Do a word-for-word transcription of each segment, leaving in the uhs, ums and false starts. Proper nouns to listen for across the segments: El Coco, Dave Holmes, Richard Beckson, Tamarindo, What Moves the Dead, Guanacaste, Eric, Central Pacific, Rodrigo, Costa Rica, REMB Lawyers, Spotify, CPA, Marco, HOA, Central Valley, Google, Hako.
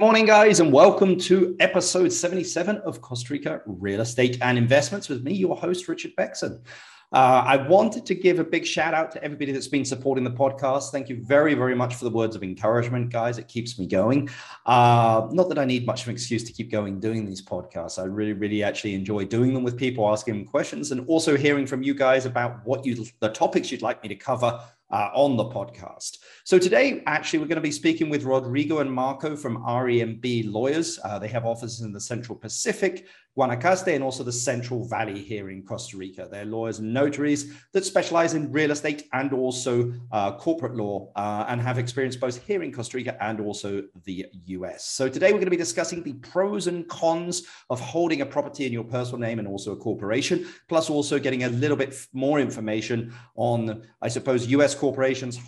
Good morning, guys, and welcome to episode seventy-seven of Costa Rica Real Estate and Investments with me, your host, Richard Beckson. Uh, I wanted to give a big shout out to everybody that's been supporting the podcast. Thank you very, very much for the words of encouragement, guys. It keeps me going. Uh, not that I need much of an excuse to keep going doing these podcasts. I really, really actually enjoy doing them with people, asking them questions, and also hearing from you guys about what you the topics you'd like me to cover Uh, on the podcast. So today, actually, we're going to be speaking with Rodrigo and Marco from R E M B Lawyers. Uh, they have offices in the Central Pacific, Guanacaste, and also the Central Valley here in Costa Rica. They're lawyers and notaries that specialize in real estate and also uh, corporate law uh, and have experience both here in Costa Rica and also the U S. So today, we're going to be discussing the pros and cons of holding a property in your personal name and also a corporation, plus also getting a little bit more information on, I suppose, U S corporations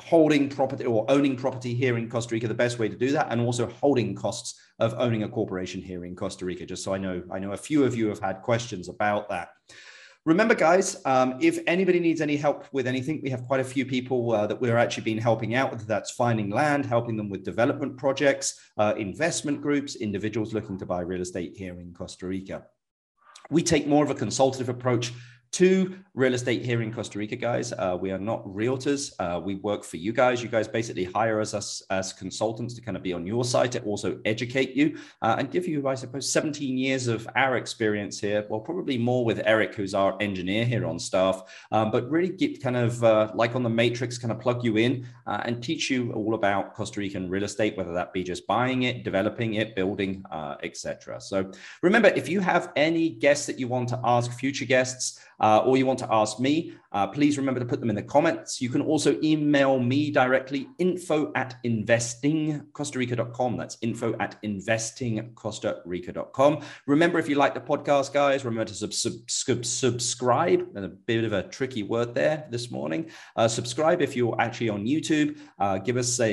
holding property or owning property here in Costa Rica, the best way to do that, and also holding costs of owning a corporation here in Costa Rica, just so I know, I know a few of you have had questions about that. Remember, guys, um, if anybody needs any help with anything, we have quite a few people uh, that we're actually been helping out with. That's finding land, helping them with development projects, uh, investment groups, individuals looking to buy real estate here in Costa Rica. We take more of a consultative approach to real estate here in Costa Rica, guys. Uh, we are not realtors. Uh, we work for you guys. You guys basically hire us as, as consultants to kind of be on your side, to also educate you uh, and give you, I suppose, seventeen years of our experience here. Well, probably more with Eric, who's our engineer here on staff, um, but really get kind of uh, like on the Matrix, kind of plug you in uh, and teach you all about Costa Rican real estate, whether that be just buying it, developing it, building, uh, et cetera. So remember, if you have any guests that you want to ask future guests, Uh, or you want to ask me, uh, please remember to put them in the comments. You can also email me directly, info at investing costa rica dot com. That's info at investing costa rica dot com. Remember, if you like the podcast, guys, remember to sub sub subscribe. And a bit of a tricky word there this morning. Uh, subscribe if you're actually on YouTube. Uh, give us a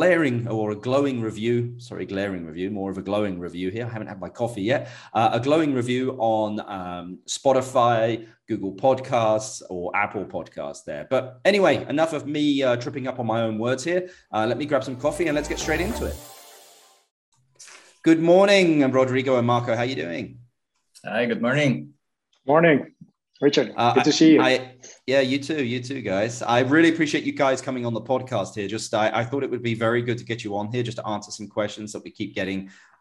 glaring or a glowing review, sorry, glaring review, more of a glowing review here. I haven't had my coffee yet. Uh, a glowing review on um, Spotify, Google Podcasts, or Apple Podcasts there. But anyway, enough of me uh, tripping up on my own words here. Uh, let me grab some coffee and let's get straight into it. Good morning, Rodrigo and Marco. How are you doing? Hi, good morning. Morning, Richard. Uh, good to see you. I, I, Yeah, you too. You too, guys. I really appreciate you guys coming on the podcast here. Just I, I thought it would be very good to get you on here just to answer some questions that we keep getting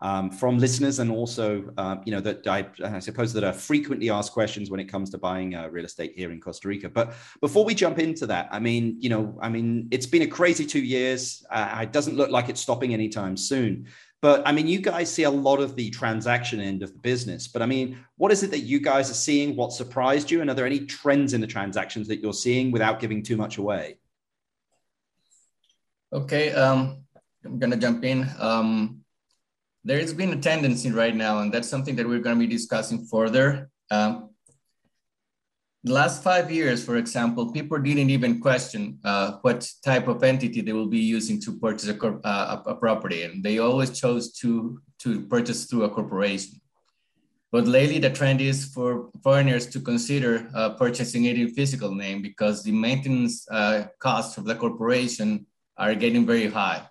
um, from listeners, and also, uh, you know, that I, I suppose that are frequently asked questions when it comes to buying uh, real estate here in Costa Rica. But before we jump into that, I mean, you know, I mean, it's been a crazy two years. Uh, it doesn't look like it's stopping anytime soon. But I mean, you guys see a lot of the transaction end of the business, but I mean, what is it that you guys are seeing? What surprised you? And are there any trends in the transactions that you're seeing without giving too much away? Okay, um, I'm going to jump in. Um, there has been a tendency right now, and that's something that we're going to be discussing further. Um, the last five years, for example, people didn't even question uh, what type of entity they will be using to purchase a, uh, a property. And they always chose to, to purchase through a corporation. But lately, the trend is for foreigners to consider uh, purchasing it in physical name, because the maintenance uh, costs of the corporation are getting very high.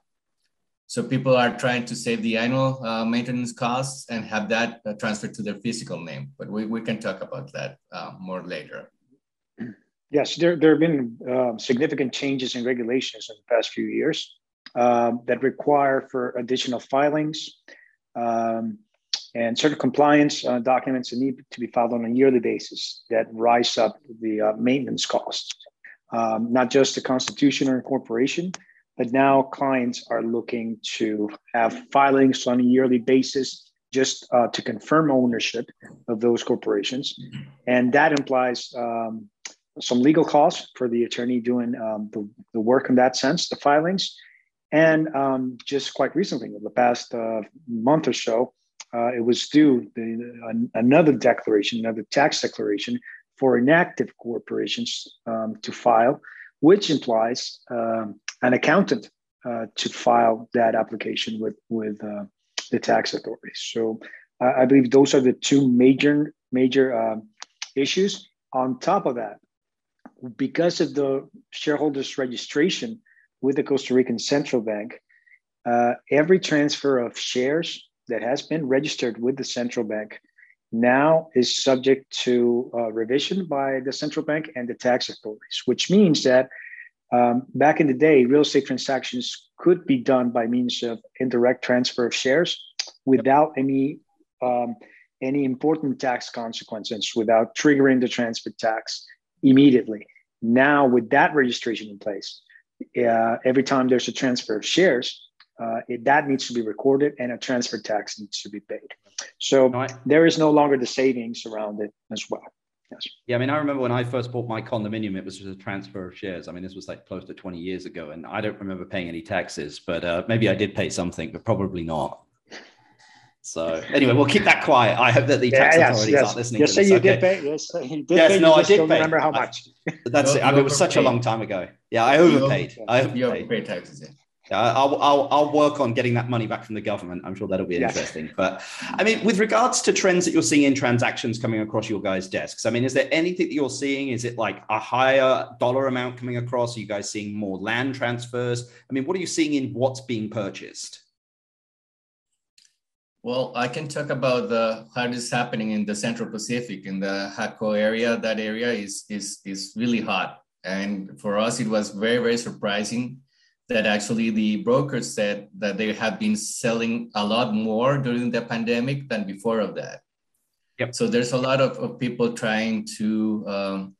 So people are trying to save the annual uh, maintenance costs and have that uh, transferred to their physical name. But we, we can talk about that uh, more later. Yes, there, there have been uh, significant changes in regulations in the past few years uh, that require for additional filings um, and certain compliance uh, documents that need to be filed on a yearly basis that rise up the uh, maintenance costs, um, not just the constitution or incorporation, but now clients are looking to have filings on a yearly basis just uh, to confirm ownership of those corporations. And that implies um, some legal costs for the attorney doing um, the, the work in that sense, the filings. And um, just quite recently, in the past uh, month or so, uh, it was due the, uh, another declaration, another tax declaration for inactive corporations um, to file, which implies um, an accountant uh, to file that application with, with uh, the tax authorities. So uh, I believe those are the two major, major uh, issues. On top of that, because of the shareholders registration with the Costa Rican Central Bank, uh, every transfer of shares that has been registered with the central bank now is subject to uh, revision by the central bank and the tax authorities, which means that um, back in the day, real estate transactions could be done by means of indirect transfer of shares without any um, any important tax consequences, without triggering the transfer tax immediately. Now, with that registration in place, uh, every time there's a transfer of shares, Uh, it, that needs to be recorded and a transfer tax needs to be paid. So no, I, there is no longer the savings around it as well. Yes. Yeah, I mean, I remember when I first bought my condominium, it was just a transfer of shares. I mean, this was like close to twenty years ago, and I don't remember paying any taxes, but uh, maybe I did pay something, but probably not. So anyway, we'll keep that quiet. I hope that the tax yeah, authorities yes, yes. aren't listening yes, to this. Yes, you okay. did pay. Yes, you did yes pay. no, you I did don't pay. Remember how much. I, that's no, it. I mean, it was such a long time ago. Yeah, I overpaid. You I overpaid. You overpaid taxes, yeah. I'll, I'll, I'll work on getting that money back from the government. I'm sure that'll be yes. interesting. But I mean, with regards to trends that you're seeing in transactions coming across your guys' desks, I mean, is there anything that you're seeing? Is it like a higher dollar amount coming across? Are you guys seeing more land transfers? I mean, what are you seeing in what's being purchased? Well, I can talk about the how this is happening in the Central Pacific, in the Hako area. That area is, is, is really hot. And for us, it was very, very surprising that actually the brokers said that they have been selling a lot more during the pandemic than before of that. Yep. So there's a lot of, of people trying to, um,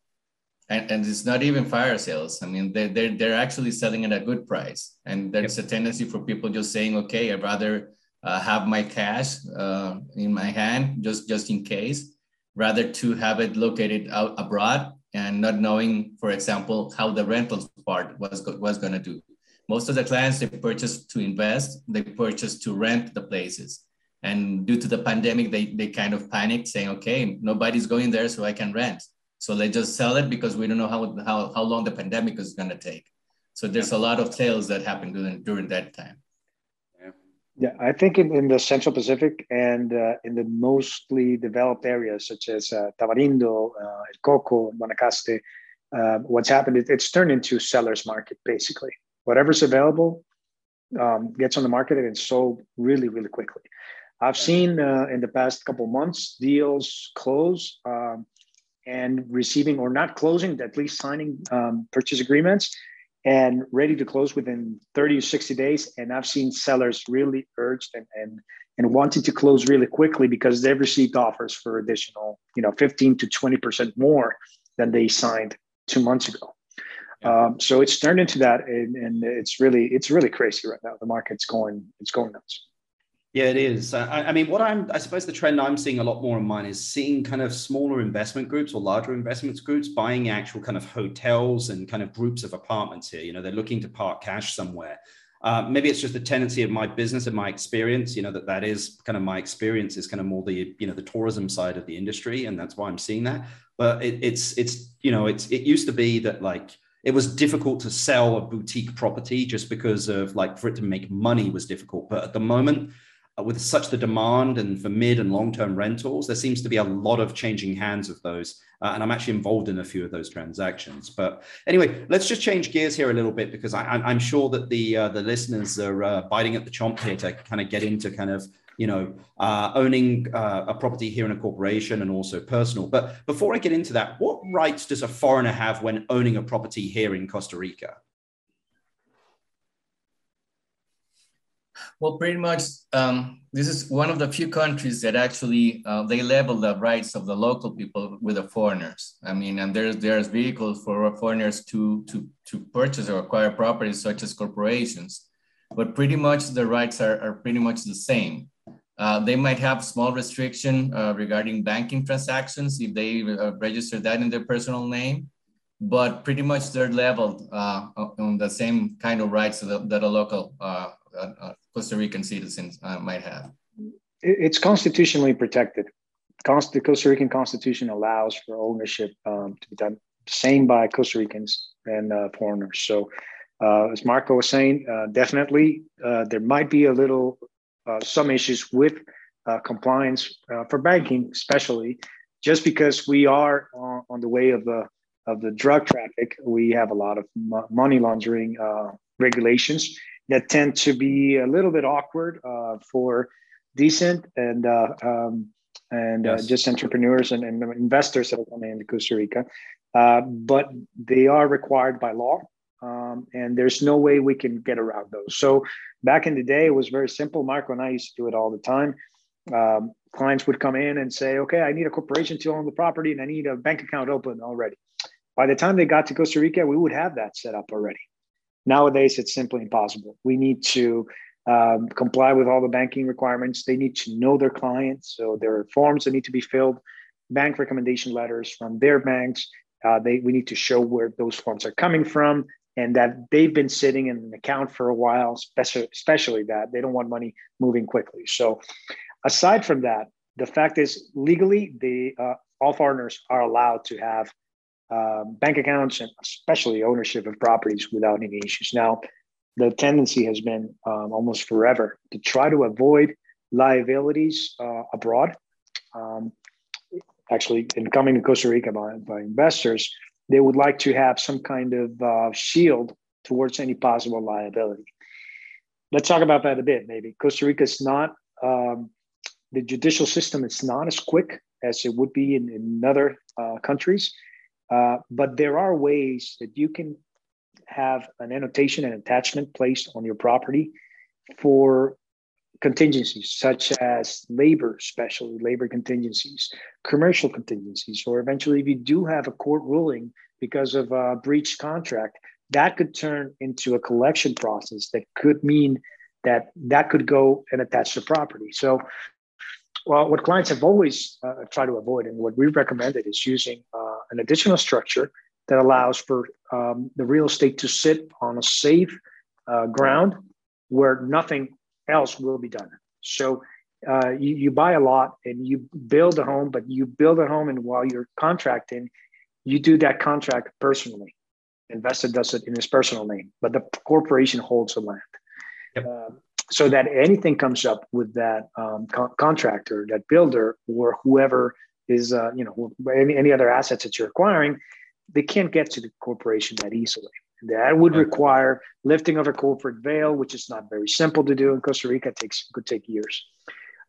and, and it's not even fire sales. I mean, they're, they're, they're actually selling at a good price. And there's yep. a tendency for people just saying, okay, I'd rather uh, have my cash uh, in my hand, just, just in case, rather to have it located out abroad and not knowing, for example, how the rentals part was, was gonna do. Most of the clients, they purchase to invest, they purchase to rent the places. And due to the pandemic, they, they kind of panicked saying, okay, nobody's going there, so I can rent. So let's just sell it because we don't know how, how, how long the pandemic is gonna take. So there's a lot of sales that happened during, during that time. Yeah, yeah I think in, in the Central Pacific and uh, in the mostly developed areas such as uh, Tamarindo, uh, El Coco, and Guanacaste, uh, what's happened, it, it's turned into seller's market basically. Whatever's available um, gets on the market and it's sold really, really quickly. I've seen uh, in the past couple of months, deals close um, and receiving or not closing, at least signing um, purchase agreements and ready to close within thirty or sixty days. And I've seen sellers really urged and, and, and wanting to close really quickly because they've received offers for additional, you know, fifteen to twenty percent more than they signed two months ago. Um, so it's turned into that, and, and it's really it's really crazy right now. The market's going it's going nuts. Yeah, it is. I, I mean, what I'm I suppose the trend I'm seeing a lot more in mine is seeing kind of smaller investment groups or larger investment groups buying actual kind of hotels and kind of groups of apartments here. You know, they're looking to park cash somewhere. Uh, maybe it's just the tendency of my business and my experience, you know, that that is kind of my experience is kind of more the, you know, the tourism side of the industry. And that's why I'm seeing that. But it, it's it's, you know, it's it used to be that like it was difficult to sell a boutique property just because of like for it to make money was difficult. But at the moment, uh, with such the demand and for mid and long-term rentals, there seems to be a lot of changing hands of those. Uh, and I'm actually involved in a few of those transactions. But anyway, let's just change gears here a little bit because I, I'm sure that the uh, the listeners are uh, biting at the chomp here to kind of get into kind of you know, uh, owning uh, a property here in a corporation and also personal. But before I get into that, what rights does a foreigner have when owning a property here in Costa Rica? Well, pretty much, um, this is one of the few countries that actually, uh, they level the rights of the local people with the foreigners. I mean, and there's, there's vehicles for foreigners to, to, to purchase or acquire properties such as corporations, but pretty much the rights are, are pretty much the same. Uh, they might have small restriction uh, regarding banking transactions if they uh, register that in their personal name, but pretty much they're leveled uh, on the same kind of rights that, that a local uh, uh, Costa Rican citizen uh, might have. It's constitutionally protected. Const- the Costa Rican Constitution allows for ownership um, to be done, same by Costa Ricans and uh, foreigners. So uh, as Marco was saying, uh, definitely uh, there might be a little Uh, some issues with uh, compliance uh, for banking, especially just because we are uh, on the way of the of the drug traffic. We have a lot of mo- money laundering uh, regulations, that tend to be a little bit awkward uh, for decent and uh, um, and yes. uh, just entrepreneurs and, and investors that are coming into Costa Rica. Uh, but they are required by law, um, and there's no way we can get around those. So back in the day, it was very simple. Marco and I used to do it all the time. Um, clients would come in and say, okay, I need a corporation to own the property and I need a bank account open already. By the time they got to Costa Rica, we would have that set up already. Nowadays, it's simply impossible. We need to um, comply with all the banking requirements. They need to know their clients. So there are forms that need to be filled, bank recommendation letters from their banks. Uh, they we need to show where those forms are coming from and that they've been sitting in an account for a while, especially, especially that they don't want money moving quickly. So aside from that, the fact is legally, the, uh, all foreigners are allowed to have Uh, bank accounts and especially ownership of properties without any issues. Now, the tendency has been um, almost forever to try to avoid liabilities uh, abroad. Um, actually, in coming to Costa Rica by, by investors, they would like to have some kind of uh, shield towards any possible liability. Let's talk about that a bit, maybe. Costa Rica is not, um, the judicial system is not as quick as it would be in, in other uh, countries. Uh, but there are ways that you can have an annotation and attachment placed on your property for contingencies such as labor, especially labor contingencies, commercial contingencies, or eventually if you do have a court ruling because of a breached contract, that could turn into a collection process that could mean that that could go and attach the property. So well, what clients have always uh, tried to avoid and what we recommended is using uh, an additional structure that allows for um, the real estate to sit on a safe uh, ground where nothing else will be done. So uh, you, you buy a lot and you build a home, but you build a home and while you're contracting, you do that contract personally. Investor does it in his personal name, but the corporation holds the land. Yep. Uh, So that anything comes up with that um, co- contractor, that builder, or whoever is, uh, you know, any, any other assets that you're acquiring, they can't get to the corporation that easily. That would require lifting of a corporate veil, which is not very simple to do in Costa Rica. It takes could take years.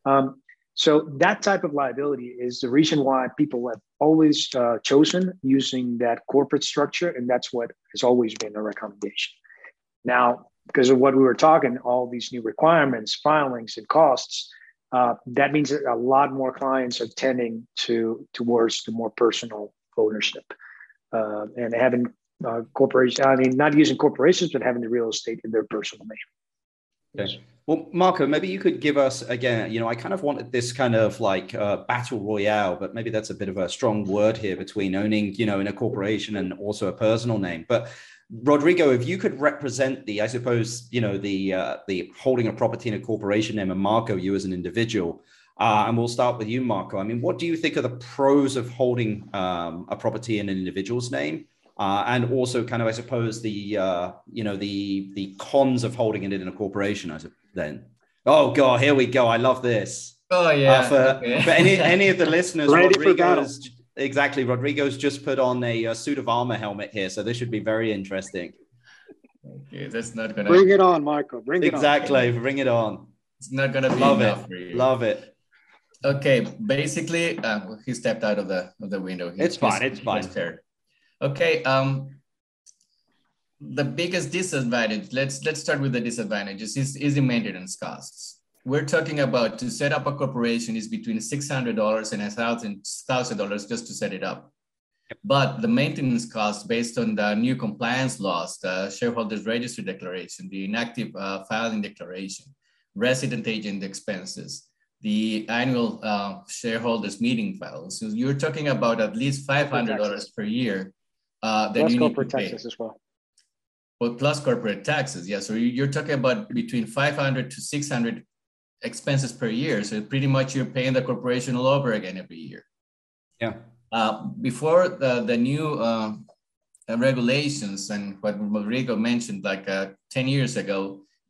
Um, so that type of liability is the reason why people have always uh, chosen using that corporate structure, and that's what has always been a recommendation. Now, because of what we were talking, all these new requirements, filings, and costs, uh, that means that a lot more clients are tending to towards the more personal ownership uh, and having uh, corporations, I mean, not using corporations, but having the real estate in their personal name. Okay. Well, Marco, maybe you could give us, again, you know, I kind of wanted this kind of like uh, battle royale, but maybe that's a bit of a strong word here between owning, you know, in a corporation and also a personal name. But Rodrigo, if you could represent the, I suppose, you know, the uh, the holding a property in a corporation name, and Marco, you as an individual, uh, and we'll start with you, Marco. I mean, what do you think are the pros of holding um, a property in an individual's name, uh, and also kind of, I suppose, the uh, you know the the cons of holding it in a corporation? I suppose, then, oh god, here we go. I love this. Oh yeah. Uh, for, okay. for any any of the listeners, Rodrigo's. Exactly. Rodrigo's just put on a, a suit of armor helmet here, so this should be very interesting. Okay, that's not gonna bring it on, Marco. Bring it exactly. on. Exactly, bring it on. It's not gonna be love enough it. For you. Love it. Okay, basically, uh, he stepped out of the of the window. He, it's fine. It's fine. Okay. Um, the biggest disadvantage. Let's let's start with the disadvantages. Is is the maintenance costs. We're talking about to set up a corporation is between six hundred dollars and one thousand dollars just to set it up. But the maintenance cost based on the new compliance laws, the shareholders registry declaration, the inactive uh, filing declaration, resident agent expenses, the annual uh, shareholders meeting files. So you're talking about at least five hundred dollars per year. Uh, that Plus you need corporate to pay. Taxes as well. Well, plus corporate taxes, yeah. So you're talking about between five hundred to six hundred expenses per year. So pretty much you're paying the corporation all over again every year. Yeah. Uh, before the, the new uh, regulations and what Rodrigo mentioned, like uh, ten years ago,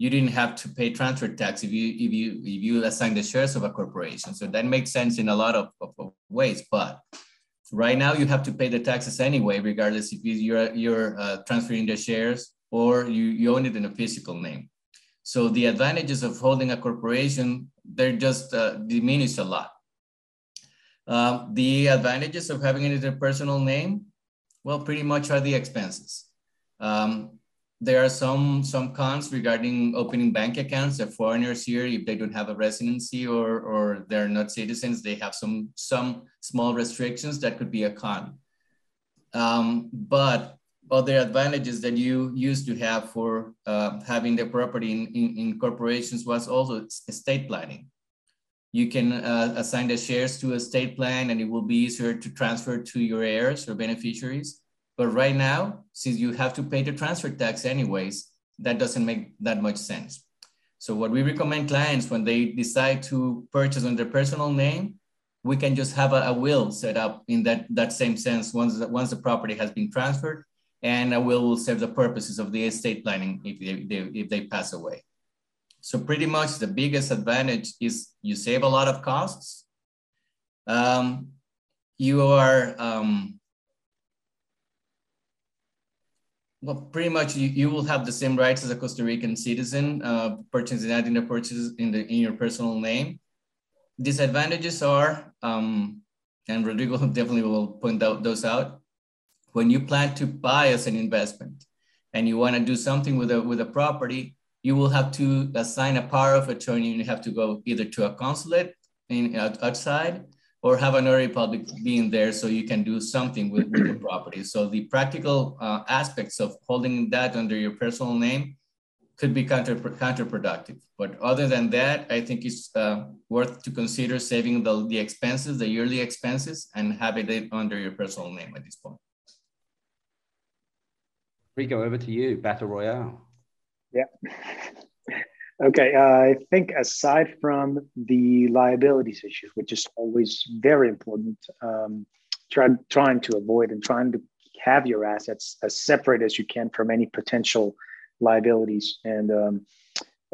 you didn't have to pay transfer tax if you if you if you assign the shares of a corporation. So that makes sense in a lot of, of, of ways. But right now you have to pay the taxes anyway, regardless if you're you're uh, transferring the shares or you, you own it in a physical name. So the advantages of holding a corporation, they're just uh, diminished a lot. Uh, the advantages of having an interpersonal name, well, pretty much are the expenses. Um, there are some, some cons regarding opening bank accounts. The foreigners here, if they don't have a residency or, or they're not citizens, they have some, some small restrictions that could be a con. Um, but other advantages that you used to have for uh, having the property in, in, in corporations was also estate planning. You can uh, assign the shares to a estate plan and it will be easier to transfer to your heirs or beneficiaries. But right now, since you have to pay the transfer tax anyways, that doesn't make that much sense. So what we recommend clients when they decide to purchase under their personal name, we can just have a, a will set up in that, that same sense once the, once the property has been transferred, and a will will serve the purposes of the estate planning if they, they, if they pass away. So pretty much the biggest advantage is you save a lot of costs. Um, you are, um, well, pretty much you, you will have the same rights as a Costa Rican citizen, uh, purchasing that in the purchase in, the, in your personal name. Disadvantages are, um, and Rodrigo definitely will point out those out, when you plan to buy as an investment and you want to do something with a, with a property, you will have to assign a power of attorney and you have to go either to a consulate in, outside or have a notary public being there so you can do something with, with your property. So the practical uh, aspects of holding that under your personal name could be counter, counterproductive. But other than that, I think it's uh, worth to consider saving the, the expenses, the yearly expenses, and having it under your personal name at this point. Rico, over to you, Battle Royale. Yeah. Okay, uh, I think aside from the liabilities issues, which is always very important, um, try, trying to avoid and trying to have your assets as separate as you can from any potential liabilities and um,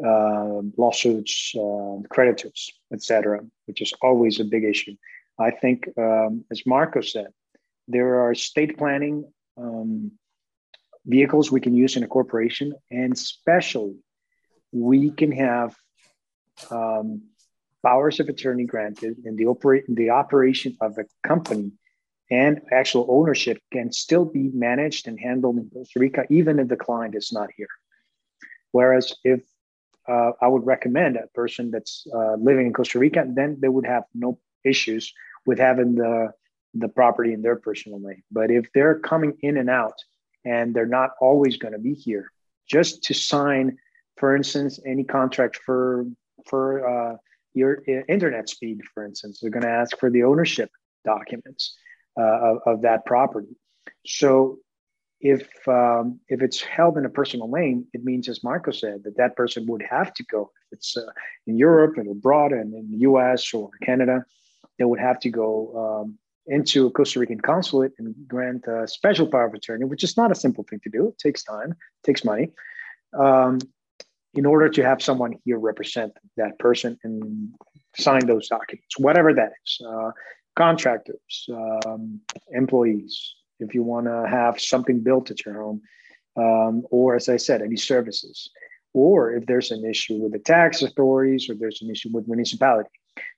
uh, lawsuits, uh, creditors, et cetera, which is always a big issue. I think, um, as Marco said, there are estate planning um, vehicles we can use in a corporation, and especially we can have um, powers of attorney granted, and the operate the operation of the company and actual ownership can still be managed and handled in Costa Rica, even if the client is not here. Whereas if uh, I would recommend a person that's uh, living in Costa Rica, then they would have no issues with having the, the property in their personal name. But if they're coming in and out and they're not always going to be here, just to sign, for instance, any contract for, for uh, your internet speed, for instance, they're going to ask for the ownership documents Uh, of, of that property. So if um, if it's held in a personal name, it means, as Marco said, that that person would have to go. If it's uh, in Europe and abroad and in the U S or Canada, they would have to go um, into a Costa Rican consulate and grant a special power of attorney, which is not a simple thing to do. It takes time, it takes money, um, in order to have someone here represent that person and sign those documents, whatever that is. Uh, contractors, um, employees, if you want to have something built at your home, um, or as I said, any services, or if there's an issue with the tax authorities, or there's an issue with municipality.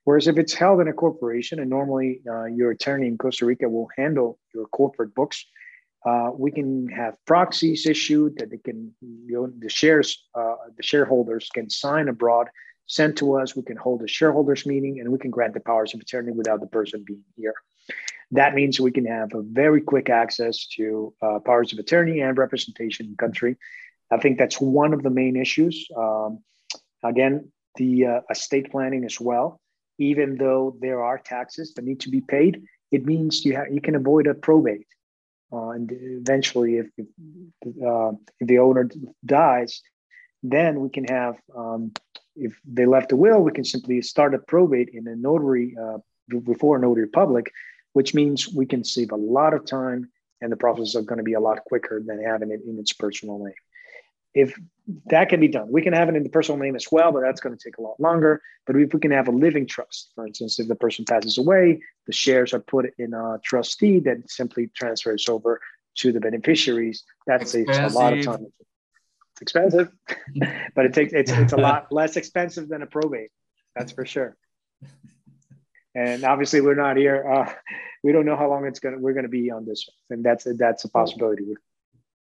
Whereas if it's held in a corporation, and normally uh, your attorney in Costa Rica will handle your corporate books, uh, we can have proxies issued that they can, you know, the shares, uh, the shareholders can sign abroad, sent to us, we can hold a shareholders meeting, and we can grant the powers of attorney without the person being here. That means we can have a very quick access to uh, powers of attorney and representation in the country. I think that's one of the main issues. Um, again, the uh, estate planning as well, even though there are taxes that need to be paid, it means you, you can avoid a probate. Uh, and eventually, if, if, uh, if the owner dies, then we can have, um, if they left a will, we can simply start a probate in a notary, uh, before a notary public, which means we can save a lot of time and the process is going to be a lot quicker than having it in its personal name. If that can be done, we can have it in the personal name as well, but that's going to take a lot longer. But if we can have a living trust, for instance, if the person passes away, the shares are put in a trustee that simply transfers over to the beneficiaries. That saves a lot of time. It's expensive, but it takes it's it's a lot less expensive than a probate. That's for sure. And obviously, we're not here. Uh, we don't know how long it's gonna we're gonna be on this one, and that's that's a possibility.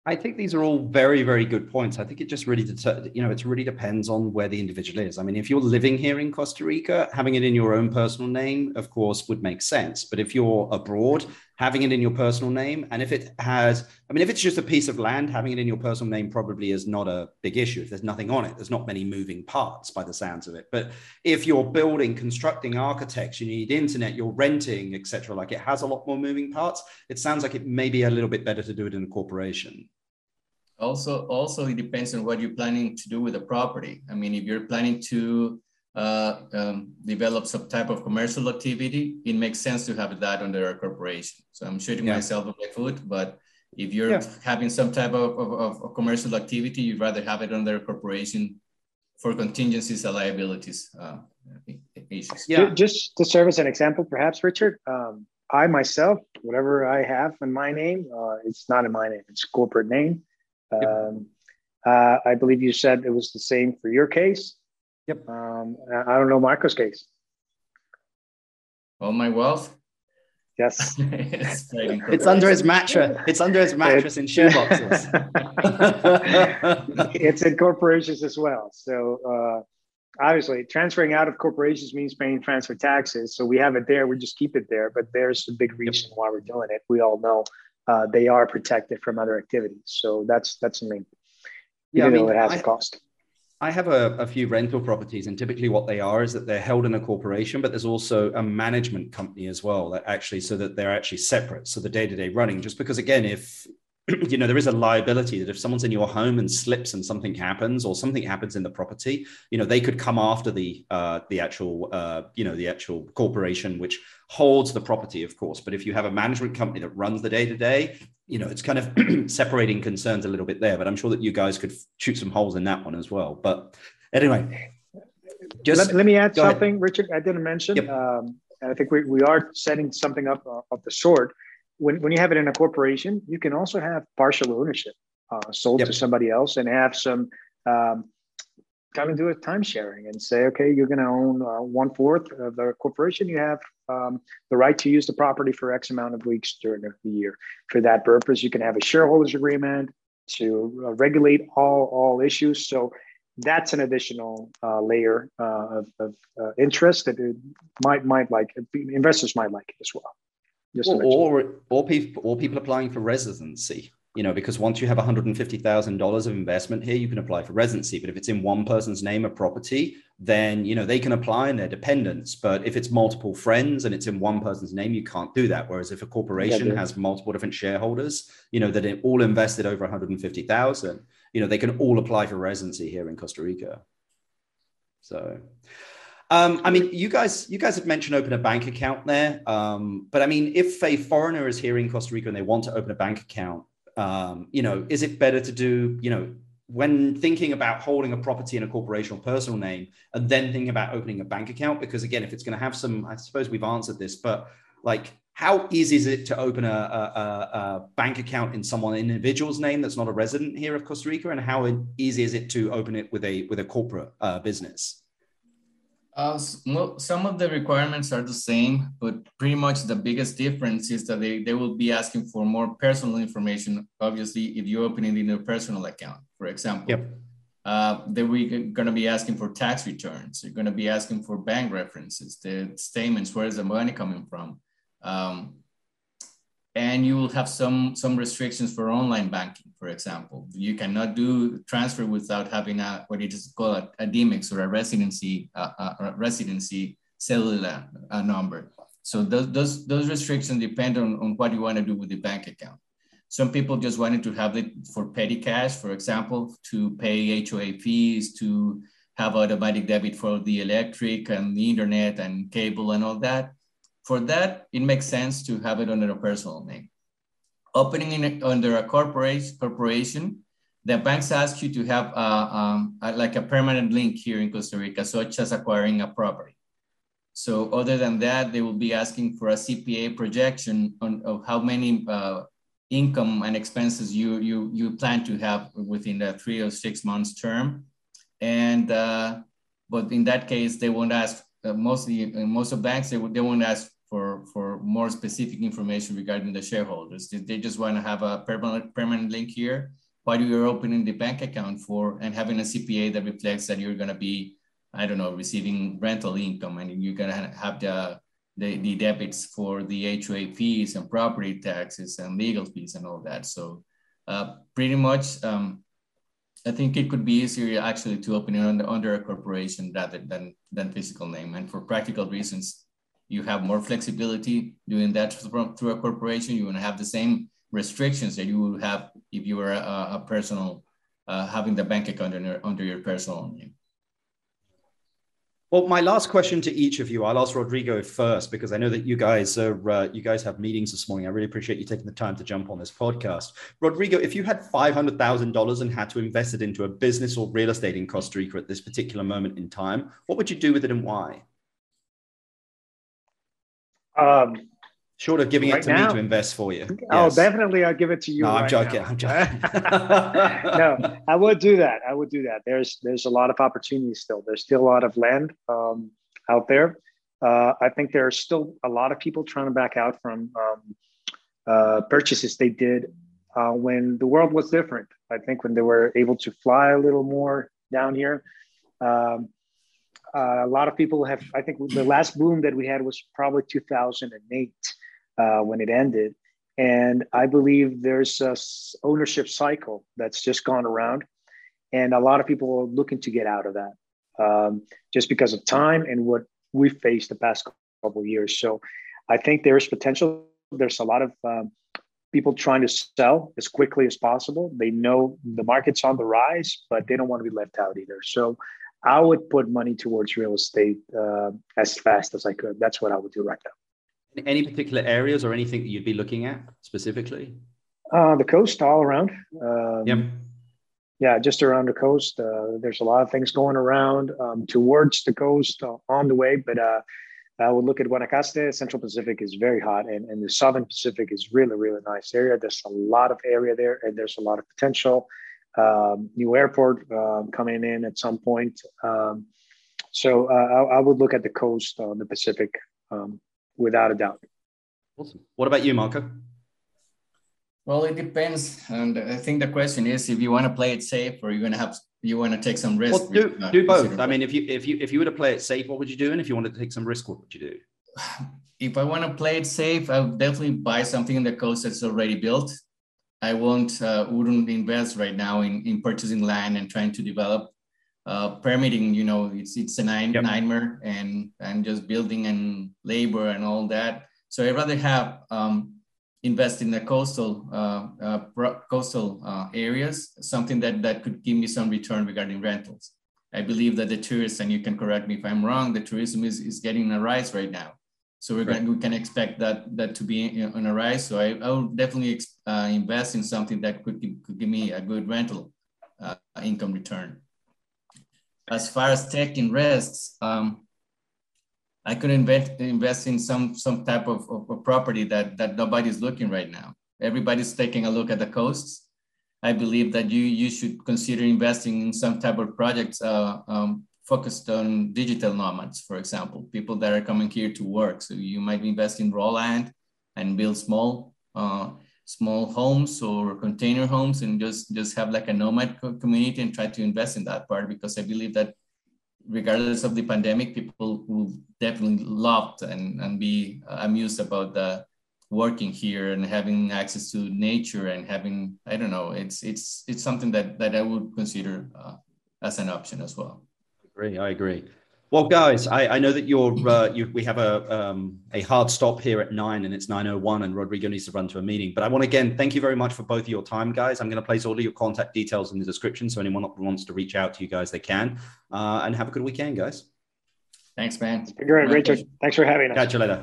I think these are all very, very good points. I think it just really, deter- you know, it really depends on where the individual is. I mean, if you're living here in Costa Rica, having it in your own personal name, of course, would make sense. But if you're abroad, having it in your personal name, and if it has, I mean, if it's just a piece of land, having it in your personal name probably is not a big issue. If there's nothing on it, there's not many moving parts by the sounds of it. But if you're building, constructing architecture, you need internet, you're renting, et cetera, like it has a lot more moving parts. It sounds like it may be a little bit better to do it in a corporation. Also, also, it depends on what you're planning to do with the property. I mean, if you're planning to uh, um, develop some type of commercial activity, it makes sense to have that under a corporation. So I'm shooting yeah. myself on my foot, but if you're yeah. having some type of, of, of commercial activity, you'd rather have it under a corporation for contingencies and liabilities uh, issues. Yeah. Just to serve as an example, perhaps, Richard, um, I myself, whatever I have in my name, uh, it's not in my name, it's corporate name. Yep. Um, uh, I believe you said it was the same for your case. Yep. Um, I don't know Marco's case. All my wealth. Yes. it's, it's under his mattress. It's under his mattress in shoe boxes. It's in corporations as well. So uh, obviously, transferring out of corporations means paying transfer taxes. So we have it there. We just keep it there. But there's the big reason yep. why we're doing it. We all know. Uh, they are protected from other activities. So that's that's the main. Yeah, I mean, it has I, a cost. I have a, a few rental properties, and typically what they are is that they're held in a corporation, but there's also a management company as well that actually, so that they're actually separate. So the day-to-day running, just because, again, if, you know, there is a liability that if someone's in your home and slips and something happens or something happens in the property, you know, they could come after the uh, the actual, uh, you know, the actual corporation, which holds the property, of course. But if you have a management company that runs the day to day, you know, it's kind of separating concerns a little bit there. But I'm sure that you guys could shoot some holes in that one as well. But anyway, just let, let me add something, ahead. Richard, I didn't mention. Yep. Um, and I think we, we are setting something up uh, of the sort. When, when you have it in a corporation, you can also have partial ownership uh, sold yep. to somebody else and have some um, kind of do a time sharing and say, okay, you're going to own uh, one fourth of the corporation. You have um, the right to use the property for X amount of weeks during the year. For that purpose, you can have a shareholders agreement to uh, regulate all, all issues. So that's an additional uh, layer uh, of, of uh, interest that it might, might like, investors might like it as well. Or, or or people or people applying for residency, you know, because once you have one hundred fifty thousand dollars of investment here, you can apply for residency. But if it's in one person's name, a property, then, you know, they can apply and their dependents. But if it's multiple friends and it's in one person's name, you can't do that. Whereas if a corporation yeah, has multiple different shareholders, you know, that are all invested over one hundred fifty thousand dollars, you know, they can all apply for residency here in Costa Rica. So... Um, I mean, you guys, you guys have mentioned open a bank account there, um, but I mean, if a foreigner is here in Costa Rica and they want to open a bank account, um, you know, is it better to do, you know, when thinking about holding a property in a corporation or personal name and then thinking about opening a bank account? Because again, if it's going to have some, I suppose we've answered this, but like, how easy is it to open a, a, a bank account in someone, an individual's name that's not a resident here of Costa Rica? And how easy is it to open it with a, with a corporate uh, business? Uh, some of the requirements are the same, but pretty much the biggest difference is that they, they will be asking for more personal information, obviously, if you open it in a personal account, for example. Yep. Uh, then we're going to be asking for tax returns. You're going to be asking for bank references, the statements, where is the money coming from? Um, and you will have some, some restrictions for online banking, for example. You cannot do transfer without having a, what it is called a, a D M I X or a residency uh, a residency cellular uh, number. So those, those, those restrictions depend on, on what you want to do with the bank account. Some people just wanted to have it for petty cash, for example, to pay H O A fees, to have automatic debit for the electric and the internet and cable and all that. For that, it makes sense to have it under a personal name. Opening it under a corporation, corporation, the banks ask you to have uh, um, a, like a permanent link here in Costa Rica, such as acquiring a property. So other than that, they will be asking for a C P A projection on, of how many uh, income and expenses you you you plan to have within the three or six months term, and uh, but in that case they won't ask. Uh, mostly, in most of banks they would they won't ask for for more specific information regarding the shareholders. They, they just want to have a permanent permanent link here. While you're opening the bank account for and having a C P A that reflects that you're going to be, I don't know, receiving rental income, and you're going to have the The, the debits for the H O A fees and property taxes and legal fees and all that. So uh, pretty much, um, I think it could be easier actually to open it under, under a corporation rather than, than physical name. And for practical reasons, you have more flexibility doing that through a corporation. You want to have the same restrictions that you would have if you were a, a personal, uh, having the bank account under, under your personal name. Well, my last question to each of you, I'll ask Rodrigo first, because I know that you guys are, uh, you guys have meetings this morning. I really appreciate you taking the time to jump on this podcast. Rodrigo, if you had five hundred thousand dollars and had to invest it into a business or real estate in Costa Rica at this particular moment in time, what would you do with it and why? Um, Short of giving right it to now, me to invest for you. Oh, yes. Definitely. I'll give it to you. No, I'm right joking. Now. I'm joking. No, I would do that. I would do that. There's, there's a lot of opportunities still. There's still a lot of land um, out there. Uh, I think there are still a lot of people trying to back out from um, uh, purchases they did uh, when the world was different. I think when they were able to fly a little more down here, um, uh, a lot of people have, I think the last boom that we had was probably two thousand eight. Uh, when it ended. And I believe there's a s- ownership cycle that's just gone around. And a lot of people are looking to get out of that um, just because of time and what we've faced the past couple of years. So I think there is potential. There's a lot of um, people trying to sell as quickly as possible. They know the market's on the rise, but they don't want to be left out either. So I would put money towards real estate uh, as fast as I could. That's what I would do right now. Any particular areas or anything that you'd be looking at specifically? Uh, the coast all around. Um, yep. Yeah, just around the coast. Uh, there's a lot of things going around um, towards the coast uh, on the way. But uh, I would look at Guanacaste. Central Pacific is very hot. And, and the Southern Pacific is really, really nice area. There's a lot of area there. And there's a lot of potential. Um, new airport uh, coming in at some point. Um, so uh, I, I would look at the coast on the Pacific um without a doubt. Awesome. What about you, Marco? Well, it depends. And I think the question is if you want to play it safe or you're going to have, you want to take some risk. Well, do with, uh, do both. I mean, if you, if you, if you were to play it safe, what would you do? And if you wanted to take some risk, what would you do? If I want to play it safe, I would definitely buy something in the coast that's already built. I won't, uh, wouldn't invest right now in, in purchasing land and trying to develop. Uh, permitting, you know, it's it's a nine, yep. nightmare, and and just building and labor and all that. So I'd rather have um, invest in the coastal uh, uh, pro- coastal uh, areas, something that that could give me some return regarding rentals. I believe that the tourists, and you can correct me if I'm wrong, the tourism is, is getting a rise right now. So we're right. going we can expect that that to be on a rise. So I, I would definitely uh, invest in something that could give, could give me a good rental uh, income return. As far as taking risks, um, I could invest invest in some some type of, of, of property that that nobody's looking right now. Everybody's taking a look at the coasts. I believe that you you should consider investing in some type of projects uh, um, focused on digital nomads, for example, people that are coming here to work. So you might invest in raw land and build small uh, small homes or container homes and just, just have like a nomad co- community and try to invest in that part, because I believe that regardless of the pandemic, people will definitely love and, and be amused about the working here and having access to nature and having, I don't know, it's it's it's something that, that I would consider uh, as an option as well. I agree, I agree. Well, guys, I, I know that you're. Uh, you, we have a um, a hard stop here at nine, and it's nine oh one, and Rodrigo needs to run to a meeting. But I want to again thank you very much for both of your time, guys. I'm going to place all of your contact details in the description, so anyone that wants to reach out to you guys, they can. Uh, and have a good weekend, guys. Thanks, man. You're great, Richard. Thanks for having us. Catch you later.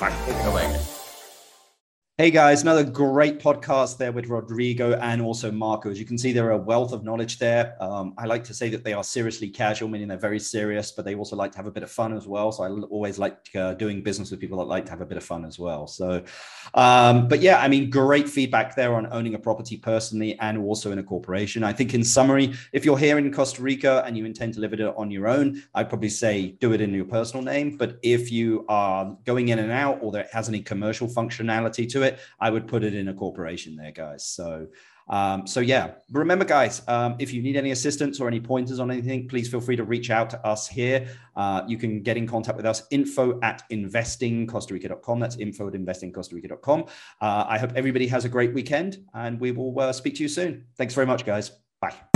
Bye. Bye. Hey guys, another great podcast there with Rodrigo and also Marco. As you can see, there are a wealth of knowledge there. Um, I like to say that they are seriously casual, meaning they're very serious, but they also like to have a bit of fun as well. So I always like uh, doing business with people that like to have a bit of fun as well. So, um, but yeah, I mean, great feedback there on owning a property personally and also in a corporation. I think in summary, if you're here in Costa Rica and you intend to live it on your own, I'd probably say do it in your personal name. But if you are going in and out or that has any commercial functionality to it, I would put it in a corporation there, guys. So, um, so yeah, remember guys, um, if you need any assistance or any pointers on anything, please feel free to reach out to us here. Uh, you can get in contact with us, info at investing costa rica dot com. That's info at investing costa rica dot com. Uh, I hope everybody has a great weekend and we will uh, speak to you soon. Thanks very much, guys. Bye.